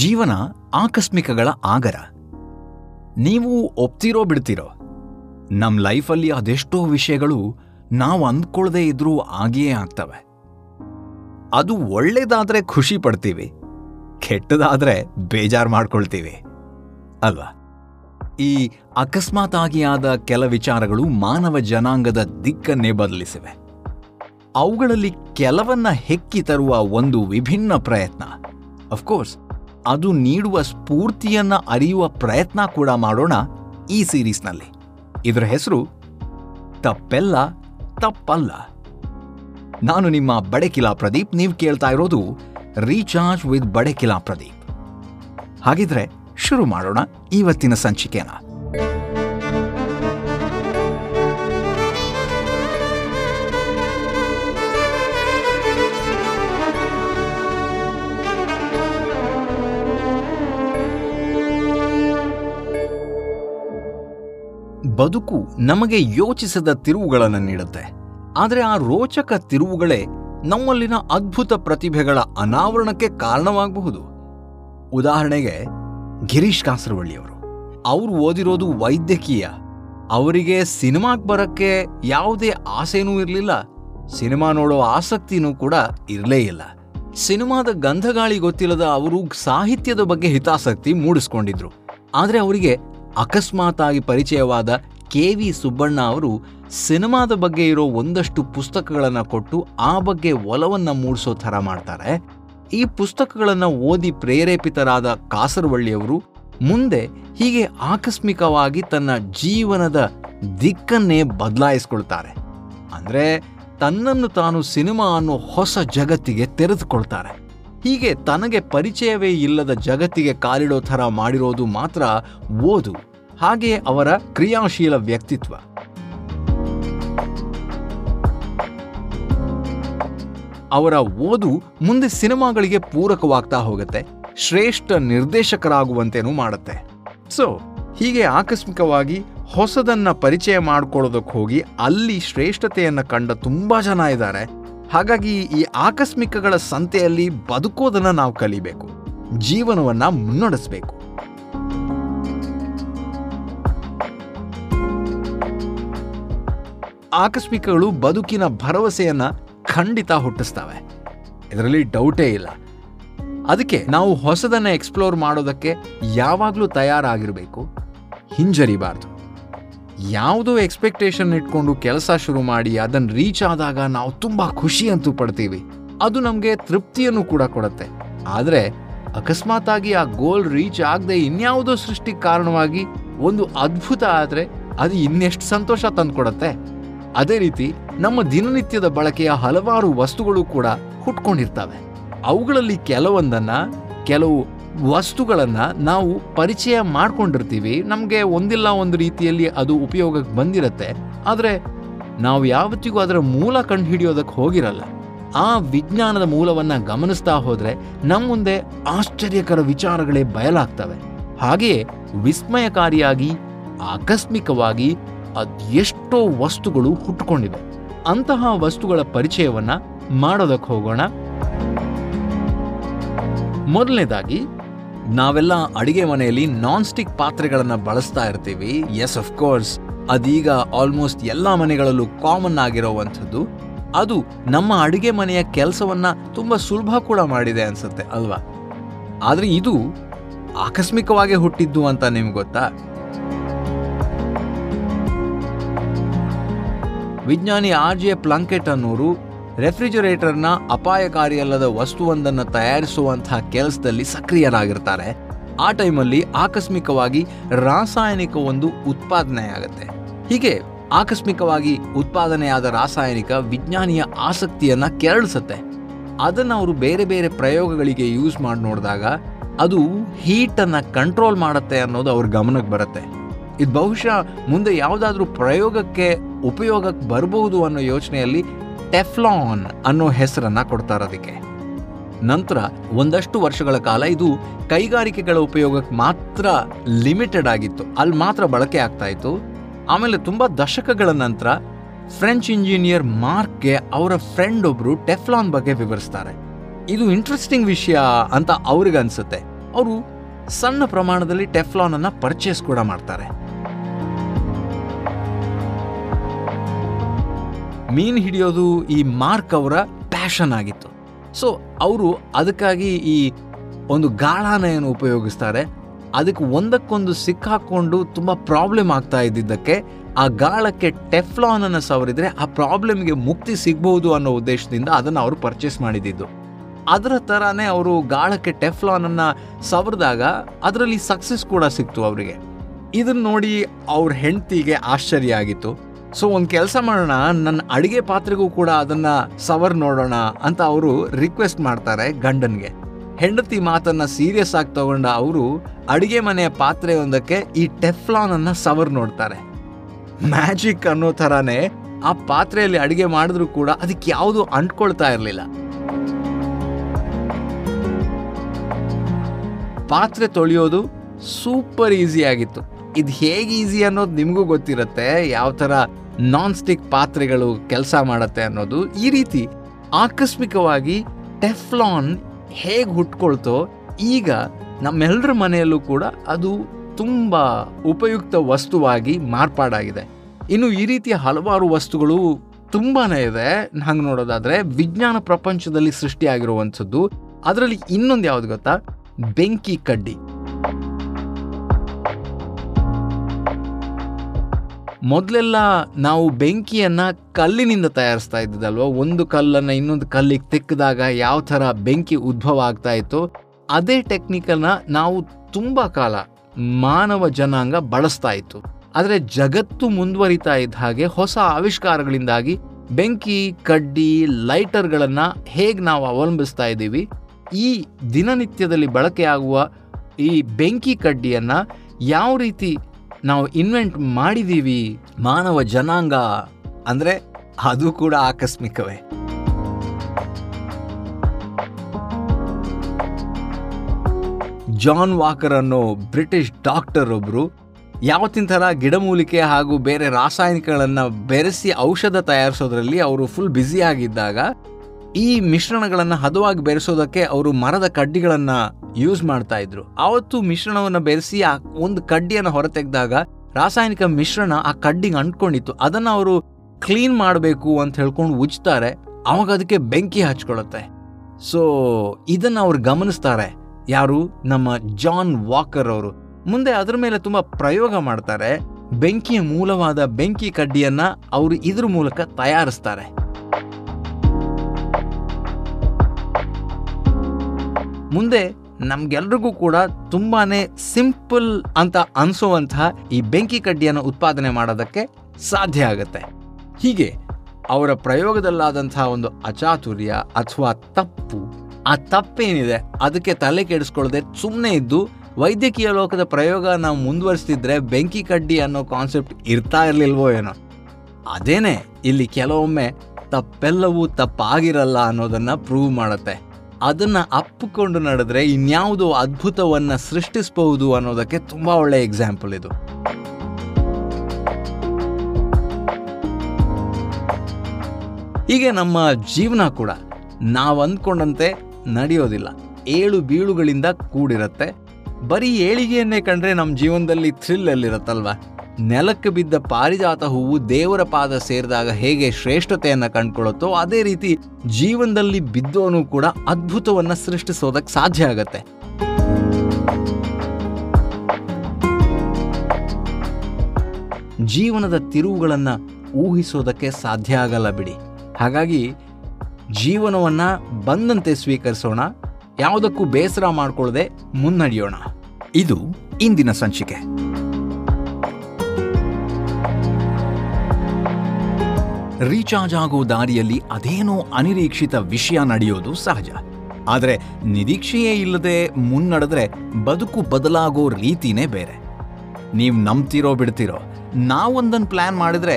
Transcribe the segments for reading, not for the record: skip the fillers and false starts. ಜೀವನ ಆಕಸ್ಮಿಕಗಳ ಆಗರ. ನೀವು ಒಪ್ತಿರೋ ಬಿಡ್ತಿರೋ, ನಮ್ಮ ಲೈಫಲ್ಲಿ ಅದೆಷ್ಟೋ ವಿಷಯಗಳು ನಾವು ಅಂದ್ಕೊಳ್ಳದೆ ಇದ್ರೂ ಆಗಿಯೇ ಆಗ್ತವೆ. ಅದು ಒಳ್ಳೆಯದಾದರೆ ಖುಷಿ ಪಡ್ತೀವಿ, ಕೆಟ್ಟದಾದರೆ ಬೇಜಾರು ಮಾಡ್ಕೊಳ್ತೀವಿ ಅಲ್ವಾ? ಈ ಅಕಸ್ಮಾತಾಗಿಯಾದ ಕೆಲ ವಿಚಾರಗಳು ಮಾನವ ಜನಾಂಗದ ದಿಕ್ಕನ್ನೇ ಬದಲಿಸಿವೆ. ಅವುಗಳಲ್ಲಿ ಕೆಲವನ್ನು ಹೆಕ್ಕಿ ತರುವ ಒಂದು ವಿಭಿನ್ನ ಪ್ರಯತ್ನ, ಅಫ್ಕೋರ್ಸ್ ಅದು ನೀಡುವ ಸ್ಫೂರ್ತಿಯನ್ನು ಅರಿಯುವ ಪ್ರಯತ್ನ ಕೂಡ ಮಾಡೋಣ ಈ ಸೀರೀಸ್ನಲ್ಲಿ. ಇದರ ಹೆಸರು ತಪ್ಪೆಲ್ಲ ತಪ್ಪಲ್ಲ. ನಾನು ನಿಮ್ಮ ಬಡೆಕ್ಕಿಲ ಪ್ರದೀಪ್. ನೀವು ಕೇಳ್ತಾ ಇರೋದು ರೀಚಾರ್ಜ್ ವಿತ್ ಬಡೆಕ್ಕಿಲ ಪ್ರದೀಪ್. ಹಾಗಿದ್ರೆ ಶುರು ಮಾಡೋಣ ಇವತ್ತಿನ ಸಂಚಿಕೆನ. ಬದುಕು ನಮಗೆ ಯೋಚಿಸದ ತಿರುವುಗಳನ್ನು ನೀಡುತ್ತೆ, ಆದರೆ ಆ ರೋಚಕ ತಿರುವುಗಳೇ ನಮ್ಮಲ್ಲಿನ ಅದ್ಭುತ ಪ್ರತಿಭೆಗಳ ಅನಾವರಣಕ್ಕೆ ಕಾರಣವಾಗಬಹುದು. ಉದಾಹರಣೆಗೆ ಗಿರೀಶ್ ಕಾಸರವಳ್ಳಿಯವರು, ಅವರು ಓದಿರೋದು ವೈದ್ಯಕೀಯ. ಅವರಿಗೆ ಸಿನಿಮಾಕ್ಕೆ ಬರೋಕ್ಕೆ ಯಾವುದೇ ಆಸೆನೂ ಇರಲಿಲ್ಲ, ಸಿನಿಮಾ ನೋಡೋ ಆಸಕ್ತಿನೂ ಕೂಡ ಇರಲೇ ಇಲ್ಲ. ಸಿನಿಮಾದ ಗಂಧಗಾಳಿ ಗೊತ್ತಿಲ್ಲದ ಅವರು ಸಾಹಿತ್ಯದ ಬಗ್ಗೆ ಹಿತಾಸಕ್ತಿ ಮೂಡಿಸ್ಕೊಂಡಿದ್ರು. ಆದರೆ ಅವರಿಗೆ ಅಕಸ್ಮಾತಾಗಿ ಪರಿಚಯವಾದ KV ಸುಬ್ಬಣ್ಣ ಅವರು ಸಿನಿಮಾದ ಬಗ್ಗೆ ಇರೋ ಒಂದಷ್ಟು ಪುಸ್ತಕಗಳನ್ನು ಕೊಟ್ಟು ಆ ಬಗ್ಗೆ ಒಲವನ್ನು ಮೂಡಿಸೋ ಥರ ಮಾಡ್ತಾರೆ. ಈ ಪುಸ್ತಕಗಳನ್ನು ಓದಿ ಪ್ರೇರೇಪಿತರಾದ ಕಾಸರವಳ್ಳಿಯವರು ಮುಂದೆ ಹೀಗೆ ಆಕಸ್ಮಿಕವಾಗಿ ತನ್ನ ಜೀವನದ ದಿಕ್ಕನ್ನೇ ಬದಲಾಯಿಸ್ಕೊಳ್ತಾರೆ. ಅಂದರೆ ತನ್ನನ್ನು ತಾನು ಸಿನಿಮಾ ಅನ್ನೋ ಹೊಸ ಜಗತ್ತಿಗೆ ತೆರೆದುಕೊಳ್ತಾರೆ. ಹೀಗೆ ತನಗೆ ಪರಿಚಯವೇ ಇಲ್ಲದ ಜಗತ್ತಿಗೆ ಕಾಲಿಡೋ ಥರ ಮಾಡಿರೋದು ಮಾತ್ರ ಓದು, ಹಾಗೆಯೇ ಅವರ ಕ್ರಿಯಾಶೀಲ ವ್ಯಕ್ತಿತ್ವ. ಅವರ ಓದು ಮುಂದೆ ಸಿನಿಮಾಗಳಿಗೆ ಪೂರಕವಾಗ್ತಾ ಹೋಗುತ್ತೆ, ಶ್ರೇಷ್ಠ ನಿರ್ದೇಶಕರಾಗುವಂತೇನೂ ಮಾಡುತ್ತೆ. ಸೊ ಹೀಗೆ ಆಕಸ್ಮಿಕವಾಗಿ ಹೊಸದನ್ನು ಪರಿಚಯ ಮಾಡಿಕೊಳ್ಳೋದಕ್ಕೆ ಹೋಗಿ ಅಲ್ಲಿ ಶ್ರೇಷ್ಠತೆಯನ್ನು ಕಂಡ ತುಂಬ ಜನ ಇದ್ದಾರೆ. ಹಾಗಾಗಿ ಈ ಆಕಸ್ಮಿಕಗಳ ಸಂತೆಯಲ್ಲಿ ಬದುಕೋದನ್ನು ನಾವು ಕಲಿಬೇಕು, ಜೀವನವನ್ನು ಮುನ್ನಡೆಸಬೇಕು. ಆಕಸ್ಮಿಕಗಳು ಬದುಕಿನ ಭರವಸೆಯನ್ನು ಖಂಡಿತ ಹುಟ್ಟಿಸ್ತವೆ, ಇದರಲ್ಲಿ ಡೌಟೇ ಇಲ್ಲ. ಅದಕ್ಕೆ ನಾವು ಹೊಸದನ್ನು ಎಕ್ಸ್ಪ್ಲೋರ್ ಮಾಡೋದಕ್ಕೆ ಯಾವಾಗಲೂ ತಯಾರಾಗಿರಬೇಕು, ಹಿಂಜರಿಬಾರ್ದು. ಯಾವುದೋ ಎಕ್ಸ್ಪೆಕ್ಟೇಷನ್ ಇಟ್ಕೊಂಡು ಕೆಲಸ ಶುರು ಮಾಡಿ ಅದನ್ನು ರೀಚ್ ಆದಾಗ ನಾವು ತುಂಬ ಖುಷಿ ಅಂತೂ ಪಡ್ತೀವಿ, ಅದು ನಮಗೆ ತೃಪ್ತಿಯನ್ನು ಕೂಡ ಕೊಡುತ್ತೆ. ಆದರೆ ಅಕಸ್ಮಾತಾಗಿ ಆ ಗೋಲ್ ರೀಚ್ ಆಗದೆ ಇನ್ಯಾವುದೋ ಸೃಷ್ಟಿಗೆ ಕಾರಣವಾಗಿ ಒಂದು ಅದ್ಭುತ ಆದರೆ ಅದು ಇನ್ನೆಷ್ಟು ಸಂತೋಷ ತಂದುಕೊಡುತ್ತೆ. ಅದೇ ರೀತಿ ನಮ್ಮ ದಿನನಿತ್ಯದ ಬಳಕೆಯ ಹಲವಾರು ವಸ್ತುಗಳು ಕೂಡ ಹುಟ್ಕೊಂಡಿರ್ತವೆ. ಅವುಗಳಲ್ಲಿ ಕೆಲವೊಂದನ್ನು, ಕೆಲವು ವಸ್ತುಗಳನ್ನು ನಾವು ಪರಿಚಯ ಮಾಡ್ಕೊಂಡಿರ್ತೀವಿ, ನಮಗೆ ಒಂದಿಲ್ಲ ಒಂದು ರೀತಿಯಲ್ಲಿ ಅದು ಉಪಯೋಗಕ್ಕೆ ಬಂದಿರುತ್ತೆ. ಆದರೆ ನಾವು ಯಾವತ್ತಿಗೂ ಅದರ ಮೂಲ ಕಂಡು ಹಿಡಿಯೋದಕ್ಕೆ ಹೋಗಿರಲ್ಲ. ಆ ವಿಜ್ಞಾನದ ಮೂಲವನ್ನು ಗಮನಿಸ್ತಾ ಹೋದರೆ ನಮ್ಮ ಮುಂದೆ ಆಶ್ಚರ್ಯಕರ ವಿಚಾರಗಳೇ ಬಯಲಾಗ್ತವೆ. ಹಾಗೆಯೇ ವಿಸ್ಮಯಕಾರಿಯಾಗಿ ಆಕಸ್ಮಿಕವಾಗಿ ಅದೆಷ್ಟೋ ವಸ್ತುಗಳು ಹುಟ್ಟುಕೊಂಡಿವೆ. ಅಂತಹ ವಸ್ತುಗಳ ಪರಿಚಯವನ್ನು ಮಾಡೋದಕ್ಕೆ ಹೋಗೋಣ. ಮೊದಲನೇದಾಗಿ, ನಾವೆಲ್ಲ ಅಡುಗೆ ಮನೆಯಲ್ಲಿ ನಾನ್ ಸ್ಟಿಕ್ ಪಾತ್ರೆಗಳನ್ನು ಬಳಸ್ತಾ ಇರ್ತೀವಿ. ಎಸ್, ಅಫ್ಕೋರ್ಸ್ ಅದೀಗ ಆಲ್ಮೋಸ್ಟ್ ಎಲ್ಲ ಮನೆಗಳಲ್ಲೂ ಕಾಮನ್ ಆಗಿರೋವಂಥದ್ದು. ಅದು ನಮ್ಮ ಅಡುಗೆ ಮನೆಯ ಕೆಲಸವನ್ನು ತುಂಬ ಸುಲಭ ಕೂಡ ಮಾಡಿದೆ ಅನಿಸುತ್ತೆ ಅಲ್ವಾ? ಆದರೆ ಇದು ಆಕಸ್ಮಿಕವಾಗಿ ಹುಟ್ಟಿದ್ದು ಅಂತ ನಿಮ್ಗೆ ಗೊತ್ತಾ? ವಿಜ್ಞಾನಿ RJ ಪ್ಲಂಕೆಟ್ ಅನ್ನೋರು ರೆಫ್ರಿಜರೇಟರ್ನ ಅಪಾಯಕಾರಿಯಲ್ಲದ ವಸ್ತುವೊಂದನ್ನು ತಯಾರಿಸುವಂತಹ ಕೆಲಸದಲ್ಲಿ ಸಕ್ರಿಯರಾಗಿರ್ತಾರೆ. ಆ ಟೈಮಲ್ಲಿ ಆಕಸ್ಮಿಕವಾಗಿ ರಾಸಾಯನಿಕ ಒಂದು ಉತ್ಪಾದನೆಯಾಗುತ್ತೆ. ಹೀಗೆ ಆಕಸ್ಮಿಕವಾಗಿ ಉತ್ಪಾದನೆಯಾದ ರಾಸಾಯನಿಕ ವಿಜ್ಞಾನಿಯ ಆಸಕ್ತಿಯನ್ನು ಕೆರಳಿಸುತ್ತೆ. ಅದನ್ನು ಅವರು ಬೇರೆ ಬೇರೆ ಪ್ರಯೋಗಗಳಿಗೆ ಯೂಸ್ ಮಾಡಿ ನೋಡಿದಾಗ ಅದು ಹೀಟನ್ನು ಕಂಟ್ರೋಲ್ ಮಾಡುತ್ತೆ ಅನ್ನೋದು ಅವ್ರ ಗಮನಕ್ಕೆ ಬರುತ್ತೆ. ಇದು ಬಹುಶಃ ಮುಂದೆ ಯಾವುದಾದ್ರೂ ಪ್ರಯೋಗಕ್ಕೆ ಉಪಯೋಗಕ್ಕೆ ಬರಬಹುದು ಅನ್ನೋ ಯೋಚನೆಯಲ್ಲಿ ಟೆಫ್ಲಾನ್ ಅನ್ನೋ ಹೆಸರನ್ನು ಕೊಡ್ತಾರೆ ಅದಕ್ಕೆ. ನಂತರ ಒಂದಷ್ಟು ವರ್ಷಗಳ ಕಾಲ ಇದು ಕೈಗಾರಿಕೆಗಳ ಉಪಯೋಗಕ್ಕೆ ಮಾತ್ರ ಲಿಮಿಟೆಡ್ ಆಗಿತ್ತು, ಅಲ್ಲಿ ಮಾತ್ರ ಬಳಕೆ ಆಗ್ತಾ ಇತ್ತು. ಆಮೇಲೆ ತುಂಬ ದಶಕಗಳ ನಂತರ ಫ್ರೆಂಚ್ ಇಂಜಿನಿಯರ್ ಮಾರ್ಕ್ಗೆ ಅವರ ಫ್ರೆಂಡ್ ಒಬ್ಬರು ಟೆಫ್ಲಾನ್ ಬಗ್ಗೆ ವಿವರಿಸ್ತಾರೆ. ಇದು ಇಂಟ್ರೆಸ್ಟಿಂಗ್ ವಿಷಯ ಅಂತ ಅವ್ರಿಗನ್ಸುತ್ತೆ. ಅವರು ಸಣ್ಣ ಪ್ರಮಾಣದಲ್ಲಿ ಟೆಫ್ಲಾನನ್ನು ಪರ್ಚೇಸ್ ಕೂಡ ಮಾಡ್ತಾರೆ. ಮೀನು ಹಿಡಿಯೋದು ಈ ಮಾರ್ಕ್ ಅವರ ಪ್ಯಾಷನ್ ಆಗಿತ್ತು. ಸೊ ಅವರು ಅದಕ್ಕಾಗಿ ಈ ಒಂದು ಗಾಳನ ಏನು ಉಪಯೋಗಿಸ್ತಾರೆ, ಅದಕ್ಕೆ ಒಂದಕ್ಕೊಂದು ಸಿಕ್ಕಾಕೊಂಡು ತುಂಬ ಪ್ರಾಬ್ಲಮ್ ಆಗ್ತಾ ಇದ್ದಿದ್ದಕ್ಕೆ ಆ ಗಾಳಕ್ಕೆ ಟೆಫ್ಲಾನನ್ನು ಸವರಿದರೆ ಆ ಪ್ರಾಬ್ಲಮ್ಗೆ ಮುಕ್ತಿ ಸಿಗ್ಬೋದು ಅನ್ನೋ ಉದ್ದೇಶದಿಂದ ಅದನ್ನು ಅವರು ಪರ್ಚೇಸ್ ಮಾಡಿದ್ದು. ಅದರ ಥರನೇ ಅವರು ಗಾಳಕ್ಕೆ ಟೆಫ್ಲಾನನ್ನು ಸವರಿದಾಗ ಅದರಲ್ಲಿ ಸಕ್ಸಸ್ ಕೂಡ ಸಿಕ್ತು ಅವರಿಗೆ. ಇದನ್ನು ನೋಡಿ ಅವ್ರ ಹೆಂಡತಿಗೆ ಆಶ್ಚರ್ಯ ಆಗಿತ್ತು. ಸೊ ಒಂದು ಕೆಲಸ ಮಾಡೋಣ, ನನ್ನ ಅಡುಗೆ ಪಾತ್ರೆಗೂ ಕೂಡ ಅದನ್ನು ಸವರ್ ನೋಡೋಣ ಅಂತ ಅವರು ರಿಕ್ವೆಸ್ಟ್ ಮಾಡ್ತಾರೆ ಗಂಡನಿಗೆ. ಹೆಂಡತಿ ಮಾತನ್ನು ಸೀರಿಯಸ್ ಆಗಿ ತಗೊಂಡ ಅವರು ಅಡುಗೆ ಮನೆಯ ಪಾತ್ರೆಯೊಂದಕ್ಕೆ ಈ ಟೆಫ್ಲಾನನ್ನು ಸವರ್ ನೋಡ್ತಾರೆ. ಮ್ಯಾಜಿಕ್ ಅನ್ನೋ ಥರನೇ ಆ ಪಾತ್ರೆಯಲ್ಲಿ ಅಡುಗೆ ಮಾಡಿದ್ರೂ ಕೂಡ ಅದಕ್ಕೆ ಯಾವುದೂ ಅಂಟ್ಕೊಳ್ತಾ ಇರಲಿಲ್ಲ. ಪಾತ್ರೆ ತೊಳೆಯೋದು ಸೂಪರ್ ಈಸಿಯಾಗಿತ್ತು. ಇದು ಹೇಗೆ ಈಸಿ ಅನ್ನೋದು ನಿಮಗೂ ಗೊತ್ತಿರುತ್ತೆ, ಯಾವ ಥರ ನಾನ್ ಸ್ಟಿಕ್ ಪಾತ್ರೆಗಳು ಕೆಲಸ ಮಾಡುತ್ತೆ ಅನ್ನೋದು. ಈ ರೀತಿ ಆಕಸ್ಮಿಕವಾಗಿ ಟೆಫ್ಲಾನ್ ಹೇಗೆ ಹುಟ್ಕೊಳ್ತೋ ಈಗ ನಮ್ಮೆಲ್ಲರ ಮನೆಯಲ್ಲೂ ಕೂಡ ಅದು ತುಂಬ ಉಪಯುಕ್ತ ವಸ್ತುವಾಗಿ ಮಾರ್ಪಾಡಾಗಿದೆ. ಇನ್ನು ಈ ರೀತಿಯ ಹಲವಾರು ವಸ್ತುಗಳು ತುಂಬಾ ಇದೆ. ಹಂಗೆ ನೋಡೋದಾದರೆ ವಿಜ್ಞಾನ ಪ್ರಪಂಚದಲ್ಲಿ ಸೃಷ್ಟಿಯಾಗಿರುವಂಥದ್ದು. ಅದರಲ್ಲಿ ಇನ್ನೊಂದು ಯಾವುದು ಗೊತ್ತಾ? ಬೆಂಕಿ ಕಡ್ಡಿ. ಮೊದಲೆಲ್ಲ ನಾವು ಬೆಂಕಿಯನ್ನು ಕಲ್ಲಿನಿಂದ ತಯಾರಿಸ್ತಾ ಇದ್ದದಲ್ವ, ಒಂದು ಕಲ್ಲನ್ನು ಇನ್ನೊಂದು ಕಲ್ಲಿಗೆ ತೆಕ್ಕಿದಾಗ ಯಾವ ಥರ ಬೆಂಕಿ ಉದ್ಭವ ಆಗ್ತಾ ಇತ್ತು, ಅದೇ ಟೆಕ್ನಿಕನ್ನು ನಾವು ತುಂಬ ಕಾಲ ಮಾನವ ಜನಾಂಗ ಬಳಸ್ತಾ ಇತ್ತು. ಆದರೆ ಜಗತ್ತು ಮುಂದುವರಿತಾ ಇದ್ದ ಹಾಗೆ ಹೊಸ ಆವಿಷ್ಕಾರಗಳಿಂದಾಗಿ ಬೆಂಕಿ ಕಡ್ಡಿ, ಲೈಟರ್ಗಳನ್ನು ಹೇಗೆ ನಾವು ಅವಲಂಬಿಸ್ತಾ ಇದ್ದೀವಿ, ಈ ದಿನನಿತ್ಯದಲ್ಲಿ ಬಳಕೆಯಾಗುವ ಈ ಬೆಂಕಿ ಕಡ್ಡಿಯನ್ನು ಯಾವ ರೀತಿ ನಾವು ಇನ್ವೆಂಟ್ ಮಾಡಿದ್ದೀವಿ ಮಾನವ ಜನಾಂಗ ಅಂದರೆ ಅದು ಕೂಡ ಆಕಸ್ಮಿಕವೇ. ಜಾನ್ ವಾಕರ್ ಅನ್ನೋ ಬ್ರಿಟಿಷ್ ಡಾಕ್ಟರ್ ಒಬ್ಬರು ಯಾವತ್ತಿನ ಥರ ಗಿಡಮೂಲಿಕೆ ಹಾಗೂ ಬೇರೆ ರಾಸಾಯನಿಕಗಳನ್ನು ಬೆರೆಸಿ ಔಷಧ ತಯಾರಿಸೋದ್ರಲ್ಲಿ ಅವರು ಫುಲ್ ಬ್ಯುಸಿಯಾಗಿದ್ದಾಗ ಈ ಮಿಶ್ರಣಗಳನ್ನು ಹದವಾಗಿ ಬೆರೆಸೋದಕ್ಕೆ ಅವರು ಮರದ ಕಡ್ಡಿಗಳನ್ನು ಯೂಸ್ ಮಾಡ್ತಾ ಇದ್ರು. ಆವತ್ತು ಮಿಶ್ರಣವನ್ನು ಬೆರೆಸಿ ಆ ಒಂದು ಕಡ್ಡಿಯನ್ನು ಹೊರತೆಗೆದಾಗ ರಾಸಾಯನಿಕ ಮಿಶ್ರಣ ಆ ಕಡ್ಡಿಗೆ ಅಂಟ್ಕೊಂಡಿತ್ತು. ಅದನ್ನು ಅವರು ಕ್ಲೀನ್ ಮಾಡಬೇಕು ಅಂತ ಹೇಳ್ಕೊಂಡು ಉಜ್ತಾರೆ, ಆವಾಗ ಅದಕ್ಕೆ ಬೆಂಕಿ ಹಚ್ಕೊಳ್ಳುತ್ತೆ. ಸೊ ಇದನ್ನು ಅವ್ರು ಗಮನಿಸ್ತಾರೆ, ಯಾರು? ನಮ್ಮ ಜಾನ್ ವಾಕರ್ ಅವರು. ಮುಂದೆ ಅದರ ಮೇಲೆ ತುಂಬ ಪ್ರಯೋಗ ಮಾಡ್ತಾರೆ. ಬೆಂಕಿಯ ಮೂಲವಾದ ಬೆಂಕಿ ಕಡ್ಡಿಯನ್ನು ಅವರು ಇದ್ರ ಮೂಲಕ ತಯಾರಿಸ್ತಾರೆ. ಮುಂದೆ ನಮಗೆಲ್ರಿಗೂ ಕೂಡ ತುಂಬಾ ಸಿಂಪಲ್ ಅಂತ ಅನಿಸುವಂತಹ ಈ ಬೆಂಕಿ ಕಡ್ಡಿಯನ್ನು ಉತ್ಪಾದನೆ ಮಾಡೋದಕ್ಕೆ ಸಾಧ್ಯ ಆಗುತ್ತೆ. ಹೀಗೆ ಅವರ ಪ್ರಯೋಗದಲ್ಲಾದಂತಹ ಒಂದು ಅಚಾತುರ್ಯ ಅಥವಾ ತಪ್ಪು, ಆ ತಪ್ಪೇನಿದೆ ಅದಕ್ಕೆ ತಲೆ ಕೆಡಿಸ್ಕೊಳ್ಳದೆ ಸುಮ್ಮನೆ ಇದ್ದು ವೈದ್ಯಕೀಯ ಲೋಕದ ಪ್ರಯೋಗ ನಾವು ಮುಂದುವರಿಸ್ತಿದ್ರೆ ಬೆಂಕಿ ಕಡ್ಡಿ ಅನ್ನೋ ಕಾನ್ಸೆಪ್ಟ್ ಇರ್ತಾ ಇರಲಿಲ್ವೋ ಏನೋ. ಅದೇನೇ ಇಲ್ಲಿ ಕೆಲವೊಮ್ಮೆ ತಪ್ಪೆಲ್ಲವೂ ತಪ್ಪಾಗಿರಲ್ಲ ಅನ್ನೋದನ್ನು ಪ್ರೂವ್ ಮಾಡುತ್ತೆ. ಅದನ್ನು ಅಪ್ಪಿಕೊಂಡು ನಡೆದ್ರೆ ಇನ್ಯಾವುದೋ ಅದ್ಭುತವನ್ನು ಸೃಷ್ಟಿಸಬಹುದು ಅನ್ನೋದಕ್ಕೆ ತುಂಬ ಒಳ್ಳೆಯ ಎಕ್ಸಾಂಪಲ್ ಇದು. ಹೀಗೆ ನಮ್ಮ ಜೀವನ ಕೂಡ ನಾವು ಅಂದ್ಕೊಂಡಂತೆ ನಡೆಯೋದಿಲ್ಲ, ಏಳು ಬೀಳುಗಳಿಂದ ಕೂಡಿರುತ್ತೆ. ಬರೀ ಏಳಿಗೆಯನ್ನೇ ಕಂಡ್ರೆ ನಮ್ಮ ಜೀವನದಲ್ಲಿ ಥ್ರಿಲ್ ಎಲ್ಲಿರುತ್ತಲ್ವ? ನೆಲಕ್ಕೆ ಬಿದ್ದ ಪಾರಿಜಾತ ಹೂವು ದೇವರ ಪಾದ ಸೇರಿದಾಗ ಹೇಗೆ ಶ್ರೇಷ್ಠತೆಯನ್ನು ಕಂಡುಕೊಳ್ಳುತ್ತೋ ಅದೇ ರೀತಿ ಜೀವನದಲ್ಲಿ ಬಿದ್ದೋನು ಕೂಡ ಅದ್ಭುತವನ್ನು ಸೃಷ್ಟಿಸೋದಕ್ಕೆ ಸಾಧ್ಯ ಆಗತ್ತೆ. ಜೀವನದ ತಿರುವುಗಳನ್ನು ಊಹಿಸೋದಕ್ಕೆ ಸಾಧ್ಯ ಆಗಲ್ಲ ಬಿಡಿ. ಹಾಗಾಗಿ ಜೀವನವನ್ನು ಬಂದಂತೆ ಸ್ವೀಕರಿಸೋಣ, ಯಾವುದಕ್ಕೂ ಬೇಸರ ಮಾಡಿಕೊಳ್ಳದೆ ಮುನ್ನಡೆಯೋಣ. ಇದು ಇಂದಿನ ಸಂಚಿಕೆ. ರೀಚಾರ್ಜ್ ಆಗೋ ದಾರಿಯಲ್ಲಿ ಅದೇನೋ ಅನಿರೀಕ್ಷಿತ ವಿಷಯ ನಡೆಯೋದು ಸಹಜ. ಆದರೆ ನಿರೀಕ್ಷೆಯೇ ಇಲ್ಲದೆ ಮುನ್ನಡೆದ್ರೆ ಬದುಕು ಬದಲಾಗೋ ರೀತಿನೇ ಬೇರೆ. ನೀವು ನಂಬ್ತಿರೋ ಬಿಡ್ತಿರೋ, ನಾವೊಂದನ್ನು ಪ್ಲ್ಯಾನ್ ಮಾಡಿದರೆ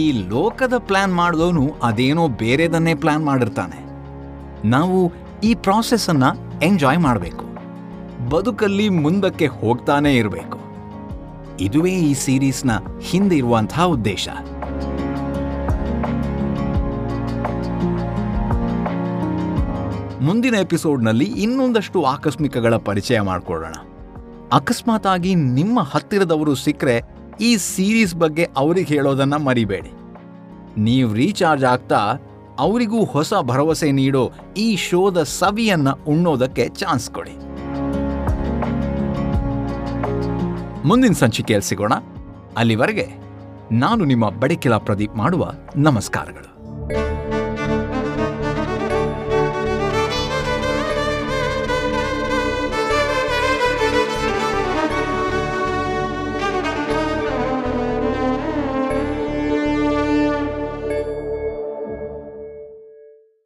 ಈ ಲೋಕದ ಪ್ಲ್ಯಾನ್ ಮಾಡಿದವನು ಅದೇನೋ ಬೇರೆದನ್ನೇ ಪ್ಲ್ಯಾನ್ ಮಾಡಿರ್ತಾನೆ. ನಾವು ಈ ಪ್ರಾಸೆಸ್ಸನ್ನು ಎಂಜಾಯ್ ಮಾಡಬೇಕು, ಬದುಕಲ್ಲಿ ಮುಂದಕ್ಕೆ ಹೋಗ್ತಾನೇ ಇರಬೇಕು. ಇದುವೇ ಈ ಸೀರೀಸ್ನ ಹಿಂದೆ ಇರುವಂತಹ ಉದ್ದೇಶ. ಮುಂದಿನ ಎಪಿಸೋಡ್ನಲ್ಲಿ ಇನ್ನೊಂದಷ್ಟು ಆಕಸ್ಮಿಕಗಳ ಪರಿಚಯ ಮಾಡಿಕೊಳ್ಳೋಣ. ಅಕಸ್ಮಾತ್ ಆಗಿ ನಿಮ್ಮ ಹತ್ತಿರದವರು ಸಿಕ್ಕರೆ ಈ ಸೀರೀಸ್ ಬಗ್ಗೆ ಅವ್ರಿಗೆ ಹೇಳೋದನ್ನು ಮರಿಬೇಡಿ. ನೀವು ರೀಚಾರ್ಜ್ ಆಗ್ತಾ ಅವರಿಗೂ ಹೊಸ ಭರವಸೆ ನೀಡೋ ಈ ಶೋದ ಸವಿಯನ್ನು ಉಣ್ಣೋದಕ್ಕೆ ಚಾನ್ಸ್ ಕೊಡಿ. ಮುಂದಿನ ಸಂಚಿಕೆಯಲ್ಲಿ ಸಿಗೋಣ. ಅಲ್ಲಿವರೆಗೆ ನಾನು ನಿಮ್ಮ ಬಡೆಕ್ಕಿಲ ಪ್ರದೀಪ್ ಮಾಡುವ ನಮಸ್ಕಾರಗಳು.